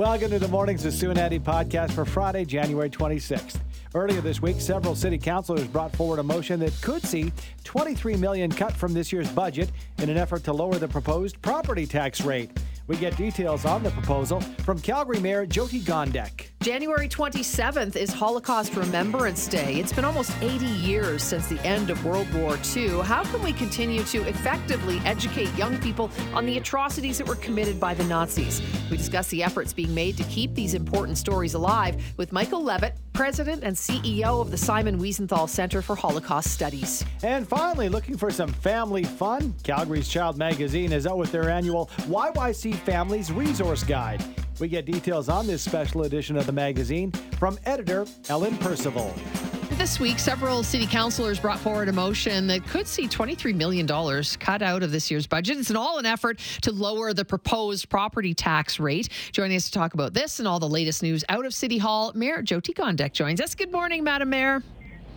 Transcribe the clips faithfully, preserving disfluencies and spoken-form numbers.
Welcome to the Mornings of Cincinnati podcast for Friday, January twenty-sixth. Earlier this week, several city councilors brought forward a motion that could see twenty-three million dollars cut from this year's budget in an effort to lower the proposed property tax rate. We get details on the proposal from Calgary Mayor Jyoti Gondek. January twenty-seventh is Holocaust Remembrance Day. It's been almost eighty years since the end of World War Two. How can we continue to effectively educate young people on the atrocities that were committed by the Nazis? We discuss the efforts being made to keep these important stories alive with Michael Levitt, president and C E O of the Simon Wiesenthal Center for Holocaust Studies. And finally, looking for some family fun? Calgary's Child Magazine is out with their annual Y Y C Families Resource Guide. We get details on this special edition of the magazine from editor Ellen Percival. This week, several city councilors brought forward a motion that could see twenty-three million dollars cut out of this year's budget. It's an all an effort to lower the proposed property tax rate. Joining us to talk about this and all the latest news out of City Hall, Mayor Jyoti Gondek joins us. Good morning, Madam Mayor.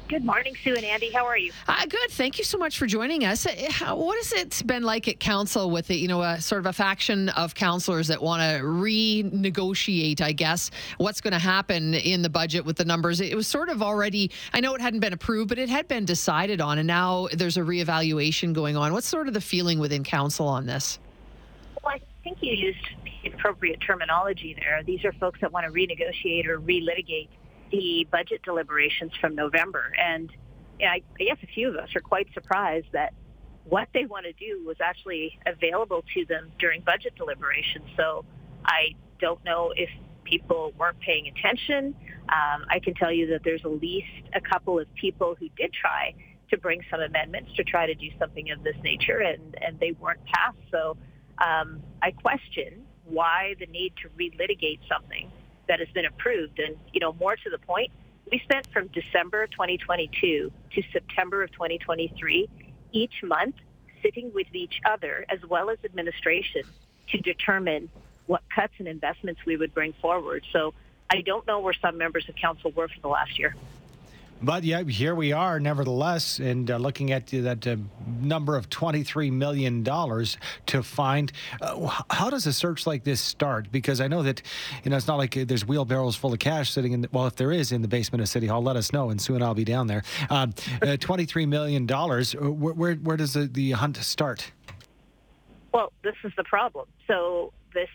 Good morning, Sue and Andy. How are you? Uh, good. Thank you so much for joining us. How, what has it been like at council with, the, you know, a sort of a faction of councillors that want to renegotiate, I guess, what's going to happen in the budget with the numbers? It was sort of already, I know it hadn't been approved, but it had been decided on, and now there's a reevaluation going on. What's sort of the feeling within council on this? Well, I think you used the appropriate terminology there. These are folks that want to renegotiate or relitigate the budget deliberations from November. And you know, I guess a few of us are quite surprised that what they want to do was actually available to them during budget deliberations. So I don't know if people weren't paying attention. Um, I can tell you that there's at least a couple of people who did try to bring some amendments to try to do something of this nature, and, and they weren't passed. So um, I question why the need to relitigate something that has been approved. And, you know, more to the point, we spent from December twenty twenty-two to September of twenty twenty-three each month sitting with each other as well as administration to determine what cuts and investments we would bring forward. So I don't know where some members of council were for the last year. But yeah, here we are, nevertheless, and uh, looking at that uh, number of twenty-three million dollars to find. Uh, how does a search like this start? Because I know that, you know, it's not like there's wheelbarrows full of cash sitting in, the, well, if there is in the basement of City Hall, let us know, and Sue and I'll be down there. Uh, uh, twenty-three million dollars, where, where, where does the, the hunt start? Well, this is the problem. So this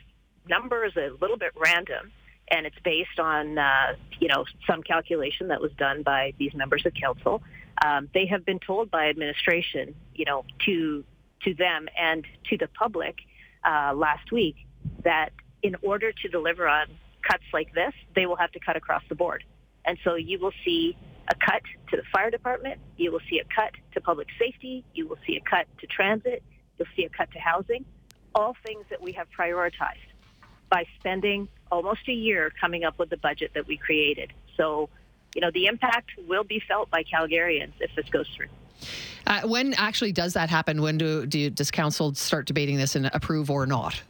number is a little bit random. And it's based on, uh, you know, some calculation that was done by these members of council. Um, they have been told by administration, you know, to to them and to the public uh, last week that in order to deliver on cuts like this, they will have to cut across the board. And so you will see a cut to the fire department. You will see a cut to public safety. You will see a cut to transit. You'll see a cut to housing, all things that we have prioritized by spending almost a year coming up with the budget that we created. So, you know, the impact will be felt by Calgarians if this goes through. Uh, when actually does that happen? When do, do you, does council start debating this and approve or not?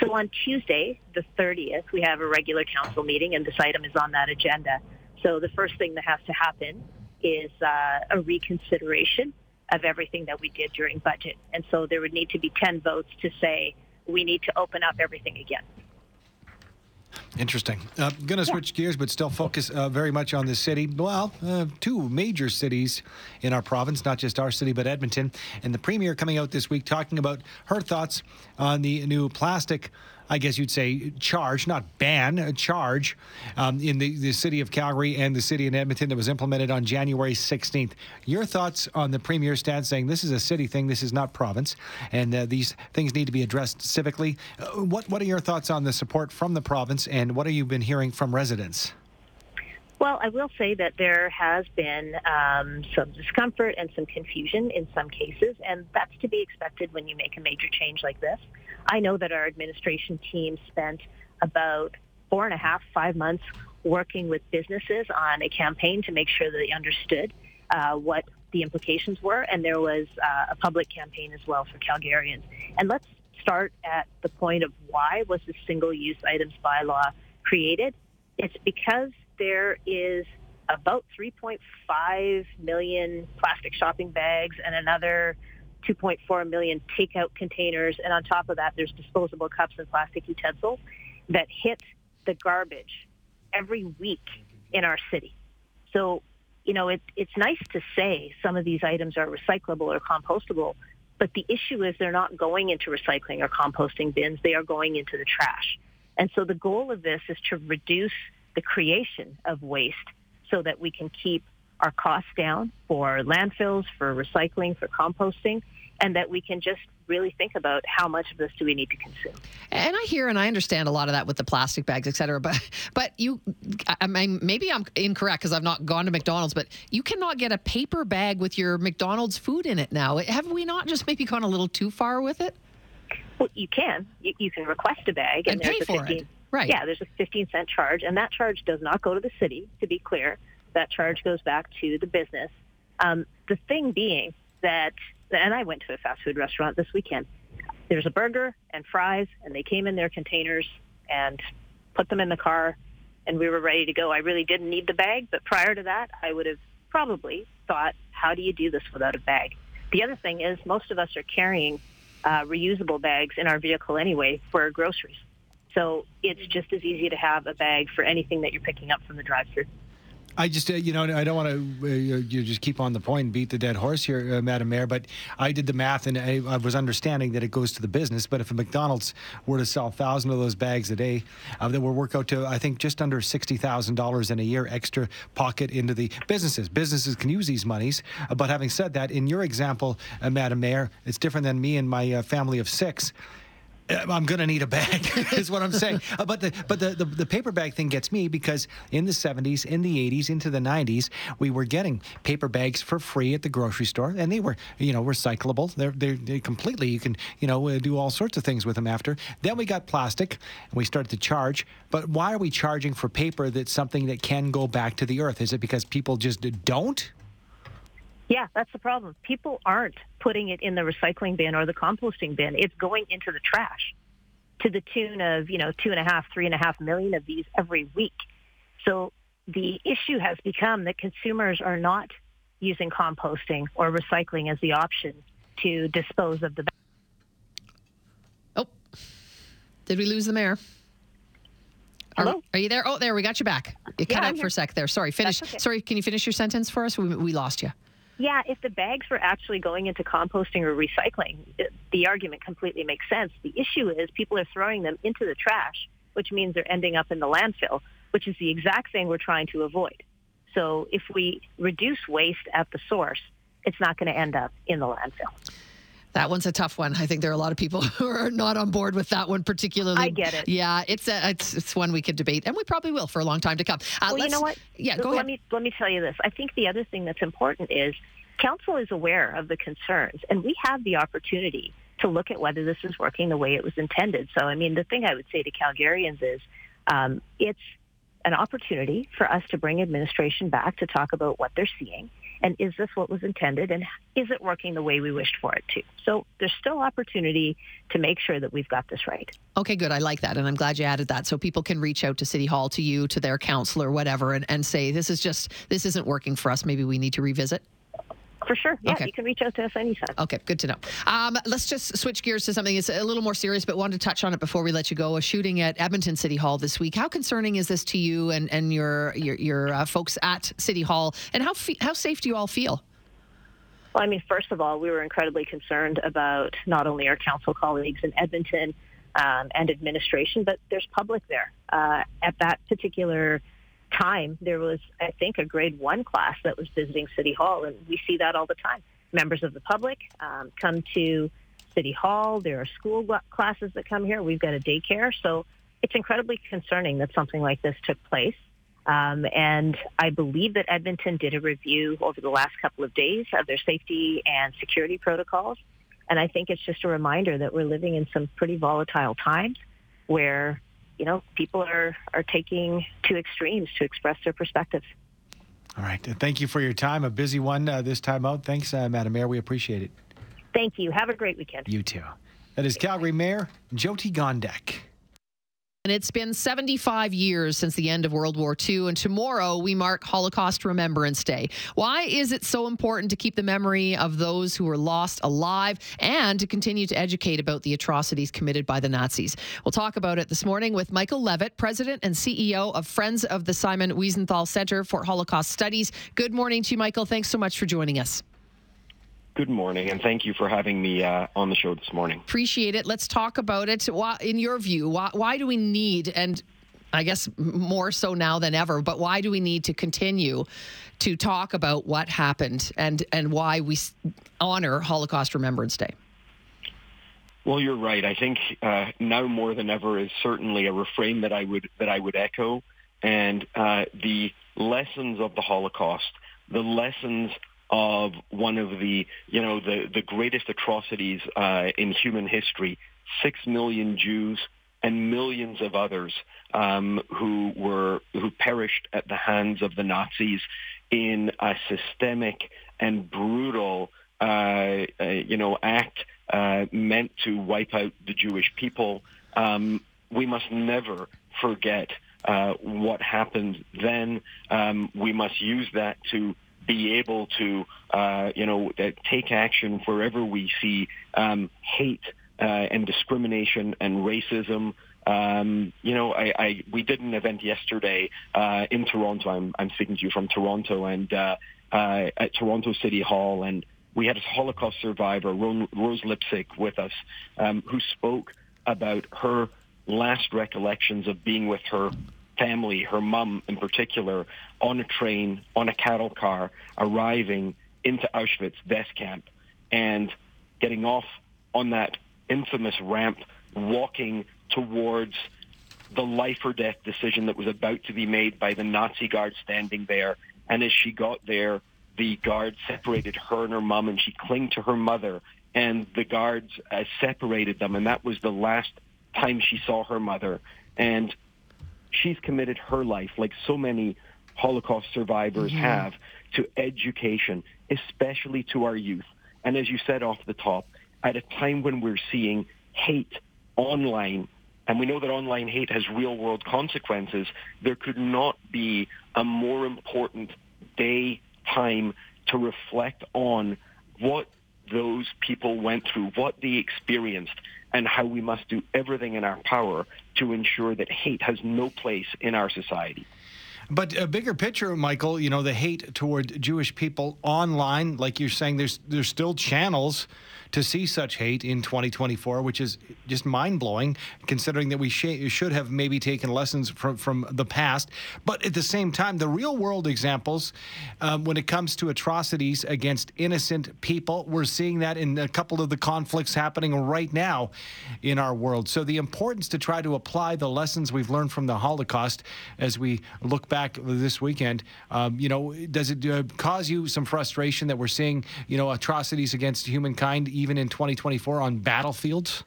So on Tuesday, the thirtieth, we have a regular council meeting, and this item is on that agenda. So the first thing that has to happen is uh, a reconsideration of everything that we did during budget. And so there would need to be ten votes to say we need to open up everything again. Interesting. Uh, I'm going to yeah. switch gears, but still focus uh, very much on the city. Well, uh, two major cities in our province, not just our city, but Edmonton. And the premier coming out this week talking about her thoughts on the new plastic, I guess you'd say, charge, not ban, a charge um, in the, the city of Calgary and the city in Edmonton that was implemented on January sixteenth. Your thoughts on the premier's stance saying this is a city thing, this is not province, and uh, these things need to be addressed civically. Uh, what, what are your thoughts on the support from the province, and what have you been hearing from residents? Well, I will say that there has been um, some discomfort and some confusion in some cases, and that's to be expected when you make a major change like this. I know that our administration team spent about four and a half, five months working with businesses on a campaign to make sure that they understood uh, what the implications were, and there was uh, a public campaign as well for Calgarians. And let's start at the point of why was the single-use items bylaw created. It's because there is about three point five million plastic shopping bags and another two point four million takeout containers. And on top of that, there's disposable cups and plastic utensils that hit the garbage every week in our city. So, you know, it, it's nice to say some of these items are recyclable or compostable, but the issue is they're not going into recycling or composting bins. They are going into the trash. And so the goal of this is to reduce the creation of waste so that we can keep our costs down for landfills, for recycling, for composting, and that we can just really think about how much of this do we need to consume. And I hear and I understand a lot of that with the plastic bags, et cetera. But, but you, I mean, maybe I'm incorrect because I've not gone to McDonald's, but you cannot get a paper bag with your McDonald's food in it now. Have we not just maybe gone a little too far with it? Well, you can. You, you can request a bag. And, and pay for it. Right. Yeah, there's a fifteen cent charge, and that charge does not go to the city, to be clear. That charge goes back to the business. Um, the thing being that... And I went to a fast food restaurant this weekend. There's a burger and fries, and they came in their containers and put them in the car, and we were ready to go. I really didn't need the bag, but prior to that, I would have probably thought, how do you do this without a bag? The other thing is most of us are carrying uh, reusable bags in our vehicle anyway for groceries. So it's just as easy to have a bag for anything that you're picking up from the drive-thru. I just, uh, you know, I don't want to uh, you just keep on the point and beat the dead horse here, uh, Madam Mayor, but I did the math and I, I was understanding that it goes to the business. But if a McDonald's were to sell one thousand of those bags a day, uh, that would work out to, I think, just under sixty thousand dollars in a year extra pocket into the businesses. Businesses can use these monies. Uh, but having said that, in your example, uh, Madam Mayor, it's different than me and my uh, family of six. I'm going to need a bag, is what I'm saying. Uh, but the but the, the, the paper bag thing gets me because in the seventies, in the eighties, into the nineties, we were getting paper bags for free at the grocery store, and they were, you know, recyclable. They're, they're, they're completely, you can, you know, do all sorts of things with them after. Then we got plastic, and we started to charge. But why are we charging for paper that's something that can go back to the earth? Is it because people just don't? Yeah, that's the problem. People aren't putting it in the recycling bin or the composting bin. It's going into the trash to the tune of, you know, two and a half, three and a half million of these every week. So the issue has become that consumers are not using composting or recycling as the option to dispose of the bag. Oh, did we lose the mayor? Hello? Are, are you there? Oh, there, we got you back. It yeah, cut I'm out here. For a sec there. Sorry, finish. Okay. Sorry, can you finish your sentence for us? We, we lost you. Yeah, if the bags were actually going into composting or recycling, the argument completely makes sense. The issue is people are throwing them into the trash, which means they're ending up in the landfill, which is the exact thing we're trying to avoid. So if we reduce waste at the source, it's not going to end up in the landfill. That one's a tough one. I think there are a lot of people who are not on board with that one particularly. I get it. Yeah, it's a, it's, it's one we could debate, and we probably will for a long time to come. Uh, well, you know what? Yeah, go let ahead. Me, let me tell you this. I think the other thing that's important is council is aware of the concerns, and we have the opportunity to look at whether this is working the way it was intended. So, I mean, the thing I would say to Calgarians is um, it's an opportunity for us to bring administration back to talk about what they're seeing. And is this what was intended? And is it working the way we wished for it to? So there's still opportunity to make sure that we've got this right. Okay, good. I like that. And I'm glad you added that. So people can reach out to City Hall, to you, to their councillor, whatever, and, and say, this is just, this isn't working for us. Maybe we need to revisit. For sure. Yeah, okay. You can reach out to us anytime. Okay, good to know. Um, let's just switch gears to something that's a little more serious, but wanted to touch on it before we let you go. A shooting at Edmonton City Hall this week. How concerning is this to you and, and your your, your uh, folks at City Hall? And how fe- how safe do you all feel? Well, I mean, first of all, we were incredibly concerned about not only our council colleagues in Edmonton um, and administration, but there's public there. Uh, at that particular time, there was, I think, a grade one class that was visiting City Hall, and we see that all the time. Members of the public um, come to City Hall. There are school classes that come here. We've got a daycare. So it's incredibly concerning that something like this took place. Um, and I believe that Edmonton did a review over the last couple of days of their safety and security protocols. And I think it's just a reminder that we're living in some pretty volatile times where you know, people are, are taking to extremes to express their perspectives. All right. Thank you for your time. A busy one uh, this time out. Thanks, uh, Madam Mayor. We appreciate it. Thank you. Have a great weekend. You too. That is Calgary Mayor Jyoti Gondek. And it's been seventy-five years since the end of World War Two, and tomorrow we mark Holocaust Remembrance Day. Why is it so important to keep the memory of those who were lost alive and to continue to educate about the atrocities committed by the Nazis? We'll talk about it this morning with Michael Levitt, President and C E O of Friends of the Simon Wiesenthal Center for Holocaust Studies. Good morning to you, Michael. Thanks so much for joining us. Good morning, and thank you for having me uh, on the show this morning. Appreciate it. Let's talk about it. Why, in your view, why, why do we need, and I guess more so now than ever, but why do we need to continue to talk about what happened and, and why we honor Holocaust Remembrance Day? Well, you're right. I think uh, now more than ever is certainly a refrain that I would that I would echo, and uh, the lessons of the Holocaust, the lessons of one of the, you know, the, the greatest atrocities uh, in human history, six million Jews and millions of others um, who were who perished at the hands of the Nazis in a systemic and brutal, uh, uh, you know, act uh, meant to wipe out the Jewish people. Um, we must never forget uh, what happened then. Um, we must use that to be able to, uh, you know, take action wherever we see um, hate uh, and discrimination and racism. Um, you know, I, I we did an event yesterday uh, in Toronto. I'm, I'm speaking to you from Toronto, and uh, uh, at Toronto City Hall, and we had a Holocaust survivor, Ron Rose Lipsick, with us, um, who spoke about her last recollections of being with her family, her mum in particular, on a train, on a cattle car, arriving into Auschwitz death camp and getting off on that infamous ramp, walking towards the life or death decision that was about to be made by the Nazi guard standing there. And as she got there, the guard separated her and her mum, and she clung to her mother, and the guards uh, separated them. And that was the last time she saw her mother. And she's committed her life, like so many Holocaust survivors yeah. have, to education, especially to our youth. And as you said off the top, at a time when we're seeing hate online, and we know that online hate has real-world consequences, there could not be a more important day, time to reflect on what those people went through, what they experienced, and how we must do everything in our power to ensure that hate has no place in our society. But a bigger picture, Michael, you know, the hate toward Jewish people online, like you're saying, there's there's still channels to see such hate in twenty twenty-four, which is just mind-blowing, considering that we sh- should have maybe taken lessons from, from the past. But at the same time, the real-world examples, um, when it comes to atrocities against innocent people, we're seeing that in a couple of the conflicts happening right now in our world. So the importance to try to apply the lessons we've learned from the Holocaust as we look back this weekend, um, you know, does it uh, cause you some frustration that we're seeing, you know, atrocities against humankind even in twenty twenty-four on battlefields?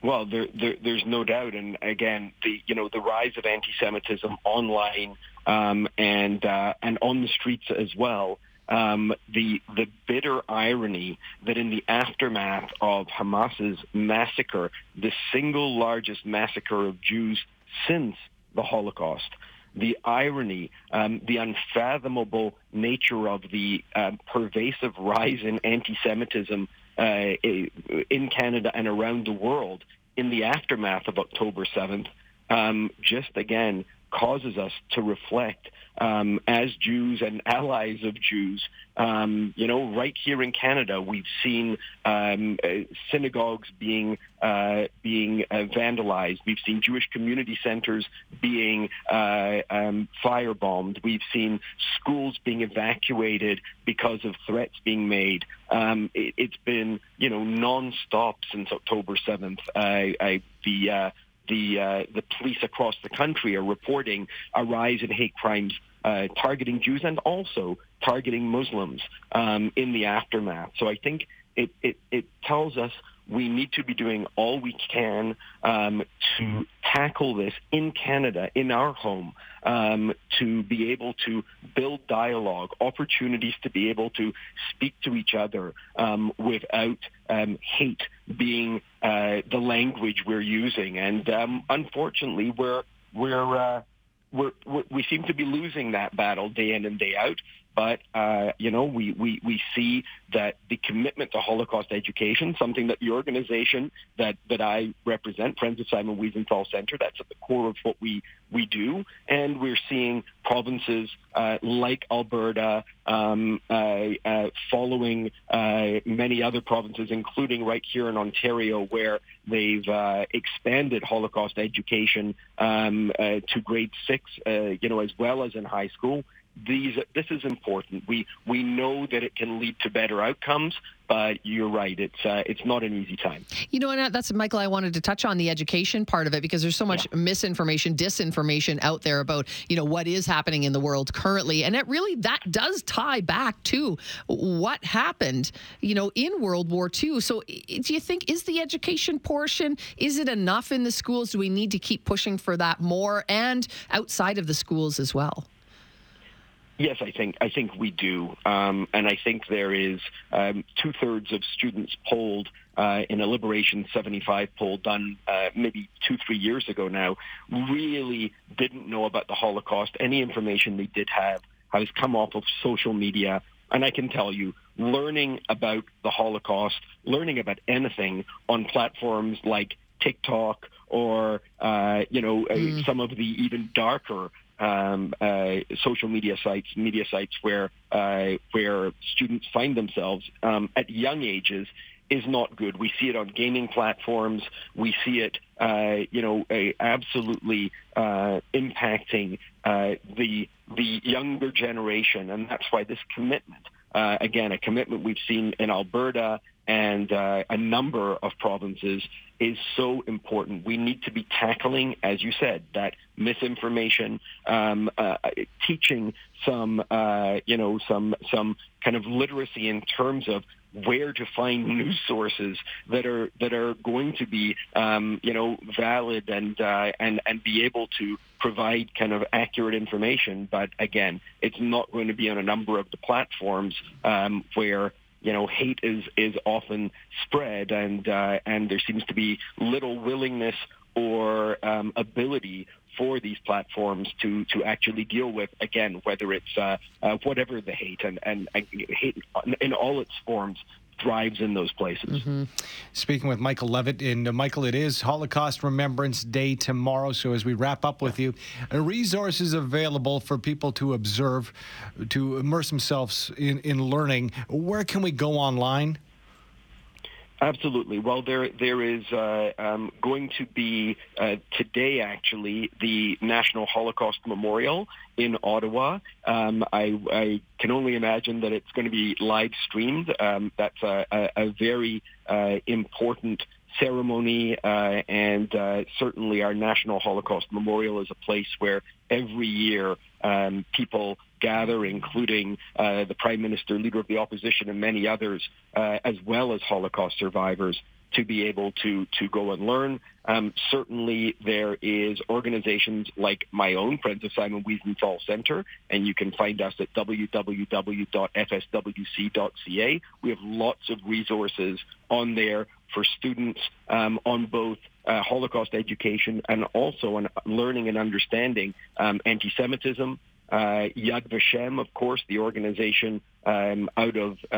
Well, there, there, there's no doubt. And again, the you know the rise of anti-Semitism online um, and uh, and on the streets as well. Um, the the bitter irony that in the aftermath of Hamas's massacre, the single largest massacre of Jews since the Holocaust, the irony, um, the unfathomable nature of the uh, pervasive rise in anti-Semitism uh, in Canada and around the world in the aftermath of October seventh, um, just again causes us to reflect um, as Jews and allies of Jews. Um, you know, right here in Canada, we've seen um, uh, synagogues being uh, being uh, vandalized. We've seen Jewish community centers being uh, um, firebombed. We've seen schools being evacuated because of threats being made. Um, it, it's been, you know, nonstop since October seventh. I, I the uh, The uh, the police across the country are reporting a rise in hate crimes uh, targeting Jews and also targeting Muslims um, in the aftermath. So I think it, it, it tells us we need to be doing all we can um, to tackle this in Canada, in our home, um, to be able to build dialogue, opportunities to be able to speak to each other um, without um, hate being uh, the language we're using. And um, unfortunately, we're we're, uh, we're we seem to be losing that battle day in and day out. But, uh, you know, we, we, we see that the commitment to Holocaust education, something that the organization that, that I represent, Friends of Simon Wiesenthal Center, that's at the core of what we, we do. And we're seeing provinces uh, like Alberta um, uh, uh, following uh, many other provinces, including right here in Ontario, where they've uh, expanded Holocaust education um, uh, to grade six, uh, you know, as well as in high school. These, this is important. We we know that it can lead to better outcomes, but you're right. It's uh, it's not an easy time. You know, and that's, Michael, I wanted to touch on the education part of it, because there's so much yeah. misinformation, disinformation out there about, you know, what is happening in the world currently. And it really, that does tie back to what happened, you know, in World War Two. So do you think, is the education portion, is it enough in the schools? Do we need to keep pushing for that more and outside of the schools as well? Yes, I think I think we do, um, and I think there is um, two-thirds of students polled uh, in a Liberation seventy-five poll done uh, maybe two, three years ago now, really didn't know about the Holocaust. Any information they did have has come off of social media, and I can tell you, learning about the Holocaust, learning about anything on platforms like TikTok or uh, you know mm. some of the even darker Um, uh, social media sites, media sites where uh, where students find themselves um, at young ages, is not good. We see it on gaming platforms. We see it, uh, you know, uh, absolutely uh, impacting uh, the the younger generation, and that's why this commitment, uh, again, a commitment we've seen in Alberta and uh, a number of provinces, is so important. We need to be tackling, as you said, that misinformation, um, uh, teaching some, uh, you know, some some kind of literacy in terms of where to find news sources that are that are going to be, um, you know, valid and uh, and and be able to provide kind of accurate information. But again, it's not going to be on a number of the platforms um, where, you know, hate is, is often spread, and uh, and there seems to be little willingness or um, ability for these platforms to, to actually deal with, again, whether it's uh, uh, whatever the hate, and, and, and hate in all its forms thrives in those places. Mm-hmm. Speaking with Michael Levitt, and uh, Michael, it is Holocaust Remembrance Day tomorrow, so as we wrap up with you, uh, resources available for people to observe, to immerse themselves in, in learning, where can we go online? Absolutely. Well, there there is uh, um, going to be uh, today, actually, the National Holocaust Memorial in Ottawa. Um, I, I can only imagine that it's going to be live streamed. Um, that's a, a, a very uh, important ceremony, uh, and uh, certainly our National Holocaust Memorial is a place where every year um, people gather, including uh, the Prime Minister, Leader of the Opposition, and many others, uh, as well as Holocaust survivors, to be able to to go and learn. Um, certainly there is organizations like my own, Friends of Simon Wiesenthal Center, and you can find us at w w w dot f s w c dot c a. We have lots of resources on there for students um, on both uh, Holocaust education and also on learning and understanding um, anti-Semitism. Uh, Yad Vashem, of course, the organization um, out of uh,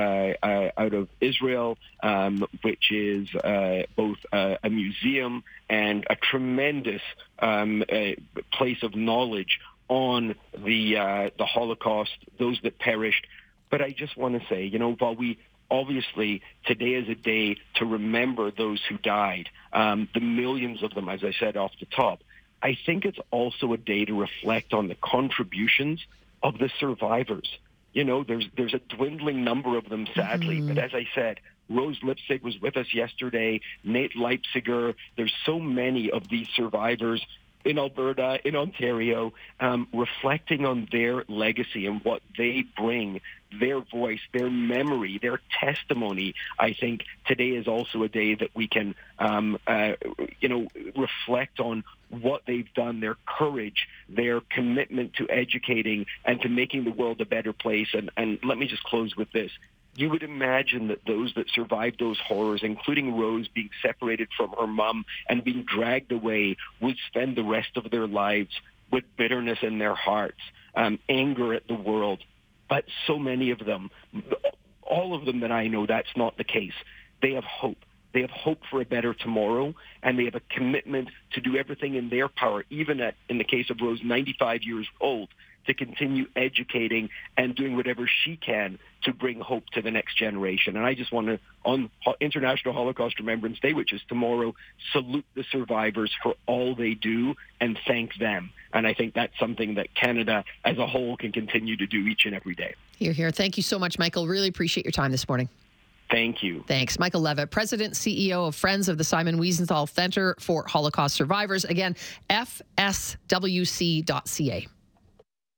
uh, out of Israel, um, which is uh, both uh, a museum and a tremendous um, uh, place of knowledge on the uh, the Holocaust, those that perished. But I just want to say, you know, while we obviously today is a day to remember those who died, um, the millions of them, as I said off the top, I think it's also a day to reflect on the contributions of the survivors. You know, there's there's a dwindling number of them, sadly. Mm-hmm. But as I said, Rose Lipsick was with us yesterday, Nate Leipziger. There's so many of these survivors in Alberta, in Ontario, um, reflecting on their legacy and what they bring, their voice, their memory, their testimony. I think today is also a day that we can, um, uh, you know, reflect on what they've done, their courage, their commitment to educating and to making the world a better place. And, and let me just close with this. You would imagine that those that survived those horrors, including Rose being separated from her mom and being dragged away, would spend the rest of their lives with bitterness in their hearts, um, anger at the world. But so many of them, all of them that I know, that's not the case. They have hope. They have hope for a better tomorrow, and they have a commitment to do everything in their power, even at, in the case of Rose, ninety-five years old, to continue educating and doing whatever she can to bring hope to the next generation. And I just want to, on International Holocaust Remembrance Day, which is tomorrow, salute the survivors for all they do and thank them. And I think that's something that Canada as a whole can continue to do each and every day. Hear, hear. Thank you so much, Michael. Really appreciate your time this morning. Thank you. Thanks. Michael Levitt, President, C E O of Friends of the Simon Wiesenthal Center for Holocaust Survivors. Again, F S W C dot C A.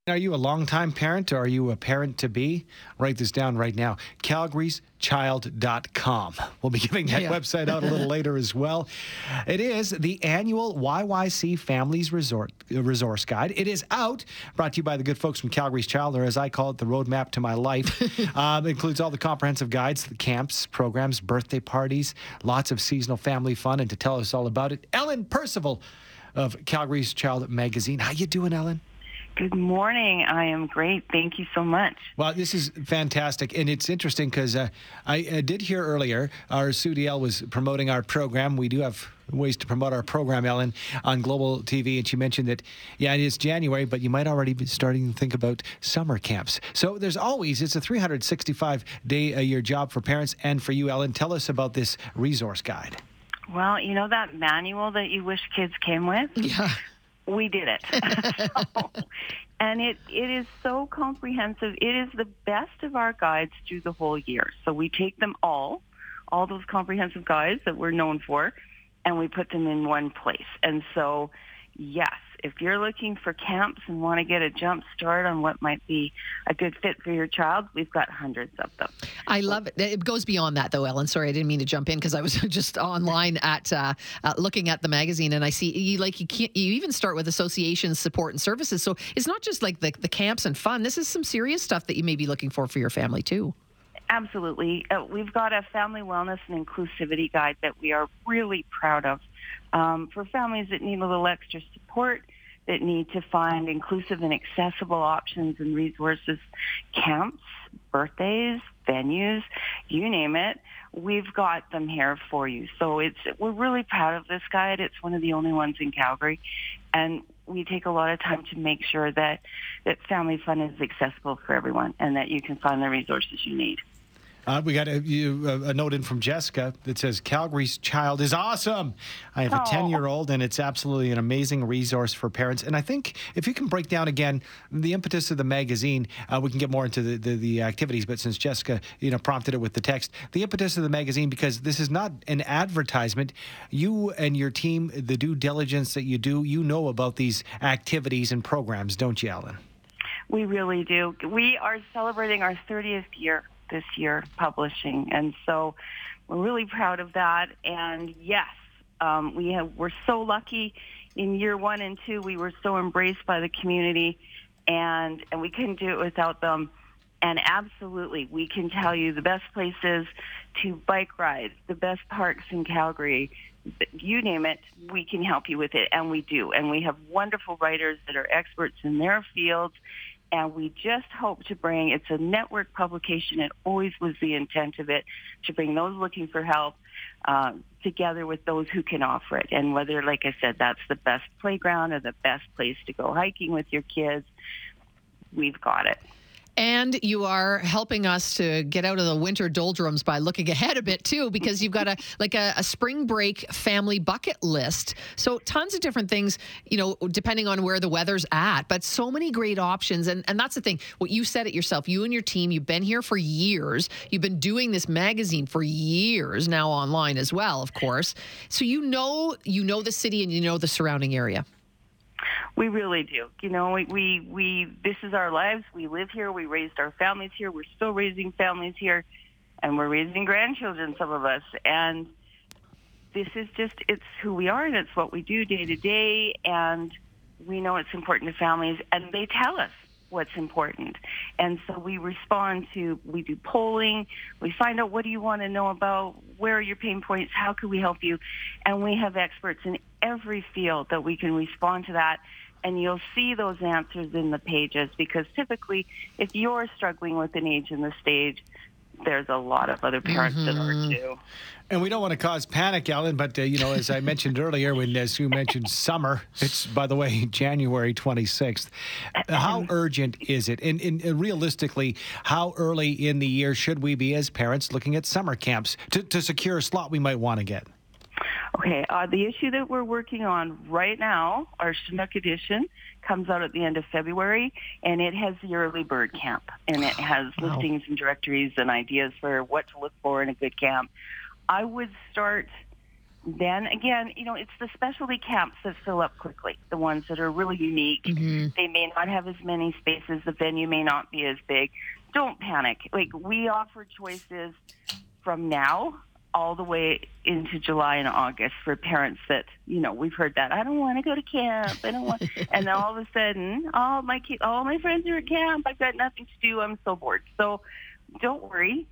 Are you a longtime parent or are you a parent to be? Write this down right now. Calgary's Child dot com. We'll be giving that yeah. website out a little later as well. It is the annual Y Y C Families Resort, uh, Resource Guide. It is out, brought to you by the good folks from Calgary's Child, or as I call it, the roadmap to my life. um, it includes all the comprehensive guides, the camps, programs, birthday parties, lots of seasonal family fun. And to tell us all about it, Ellen Percival of Calgary's Child Magazine. How you doing, Ellen? Good morning. I am great. Thank you so much. Well, this is fantastic. And it's interesting because uh, I, I did hear earlier, our Sudiel was promoting our program. We do have ways to promote our program, Ellen, on Global T V. And she mentioned that, yeah, it is January, but you might already be starting to think about summer camps. So there's always, it's a three hundred sixty-five day a year job for parents and for you, Ellen. Tell us about this resource guide. Well, you know that manual that you wish kids came with? Yeah. We did it. so, and it, it is so comprehensive. It is the best of our guides through the whole year. So we take them all, all those comprehensive guides that we're known for, and we put them in one place. And so, yes, if you're looking for camps and want to get a jump start on what might be a good fit for your child, we've got hundreds of them. I love it. It goes beyond that, though, Ellen. Sorry, I didn't mean to jump in because I was just online at uh, uh, looking at the magazine, and I see you, like you can't. You even start with associations, support, and services. So it's not just like the the camps and fun. This is some serious stuff that you may be looking for for your family too. Absolutely, uh, we've got a family wellness and inclusivity guide that we are really proud of um, for families that need a little extra support, that need to find inclusive and accessible options and resources, camps, birthdays, venues, you name it. We've got them here for you. So it's we're really proud of this guide. It's one of the only ones in Calgary. And we take a lot of time to make sure that, that family fun is accessible for everyone and that you can find the resources you need. Uh, we got a, you, a, a note in from Jessica that says, Calgary's Child is awesome. I have Aww. a ten-year-old, and it's absolutely an amazing resource for parents. And I think if you can break down, again, the impetus of the magazine, uh, we can get more into the, the, the activities, but since Jessica, you know, prompted it with the text, the impetus of the magazine, because this is not an advertisement. You and your team, the due diligence that you do, you know about these activities and programs, don't you, Ellen? We really do. We are celebrating our thirtieth year this year publishing, and so we're really proud of that. And yes, um, we have we're so lucky. In year one and two, we were so embraced by the community, and and we couldn't do it without them. And absolutely, we can tell you the best places to bike rides, the best parks in Calgary, you name it, we can help you with it, and we do. And we have wonderful writers that are experts in their fields. And we just hope to bring, it's a network publication, it always was the intent of it, to bring those looking for help uh, together with those who can offer it. And whether, like I said, that's the best playground or the best place to go hiking with your kids, we've got it. And you are helping us to get out of the winter doldrums by looking ahead a bit too, because you've got a like a, a spring break family bucket list. So tons of different things, you know, depending on where the weather's at, but so many great options. And, and that's the thing, what you said it yourself, you and your team, you've been here for years. You've been doing this magazine for years now, online as well, of course. So you know, you know the city and you know the surrounding area. We really do. You know, we, we, we, this is our lives. We live here. We raised our families here. We're still raising families here, and we're raising grandchildren, some of us. And this is just, it's who we are, and it's what we do day to day. And we know it's important to families, and they tell us what's important. And so we respond to, we do polling. We find out, what do you want to know about? Where are your pain points? How can we help you? And we have experts in every field that we can respond to that. And you'll see those answers in the pages, because typically if you're struggling with an age and the stage, there's a lot of other parents mm-hmm. that are too. And we don't want to cause panic, Ellen, but, uh, you know, as I mentioned earlier, when as you mentioned summer, it's, by the way, January twenty-sixth. How urgent is it? And, and, and realistically, how early in the year should we be as parents looking at summer camps to, to secure a slot we might want to get? Okay, uh, the issue that we're working on right now, our Chinook edition, comes out at the end of February, and it has the early bird camp, and it has wow. listings and directories and ideas for what to look for in a good camp. I would start then. Again, you know, it's the specialty camps that fill up quickly, the ones that are really unique. Mm-hmm. They may not have as many spaces. The venue may not be as big. Don't panic. Like, we offer choices from now all the way into July and August for parents that, you know, we've heard that, I don't want to go to camp, I don't want, and then all of a sudden, all oh, my ki- all my friends are at camp, I've got nothing to do, I'm so bored. So don't worry,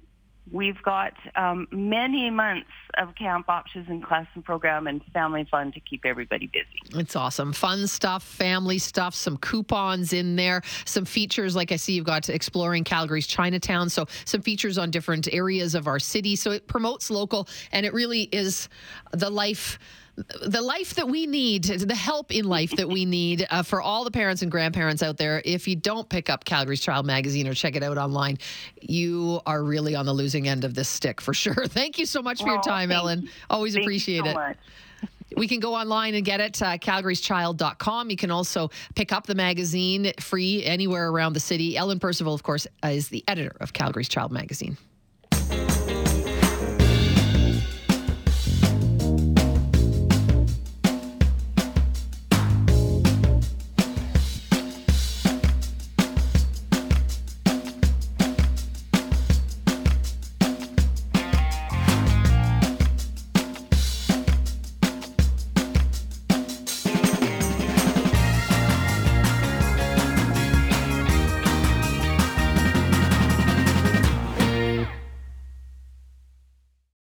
we've got um, many months of camp options and class and program and family fun to keep everybody busy. That's awesome. Fun stuff, family stuff, some coupons in there, some features. Like I see you've got Exploring Calgary's Chinatown, so some features on different areas of our city. So it promotes local, and it really is the life the life that we need, the help in life that we need uh, for all the parents and grandparents out there. If you don't pick up Calgary's Child Magazine or check it out online, you are really on the losing end of this stick for sure. Thank you so much for oh, your time, Ellen. You. Always thank appreciate so it. Much. We can go online and get it, uh, calgary's child dot com. You can also pick up the magazine free anywhere around the city. Ellen Percival, of course, uh, is the editor of Calgary's Child Magazine.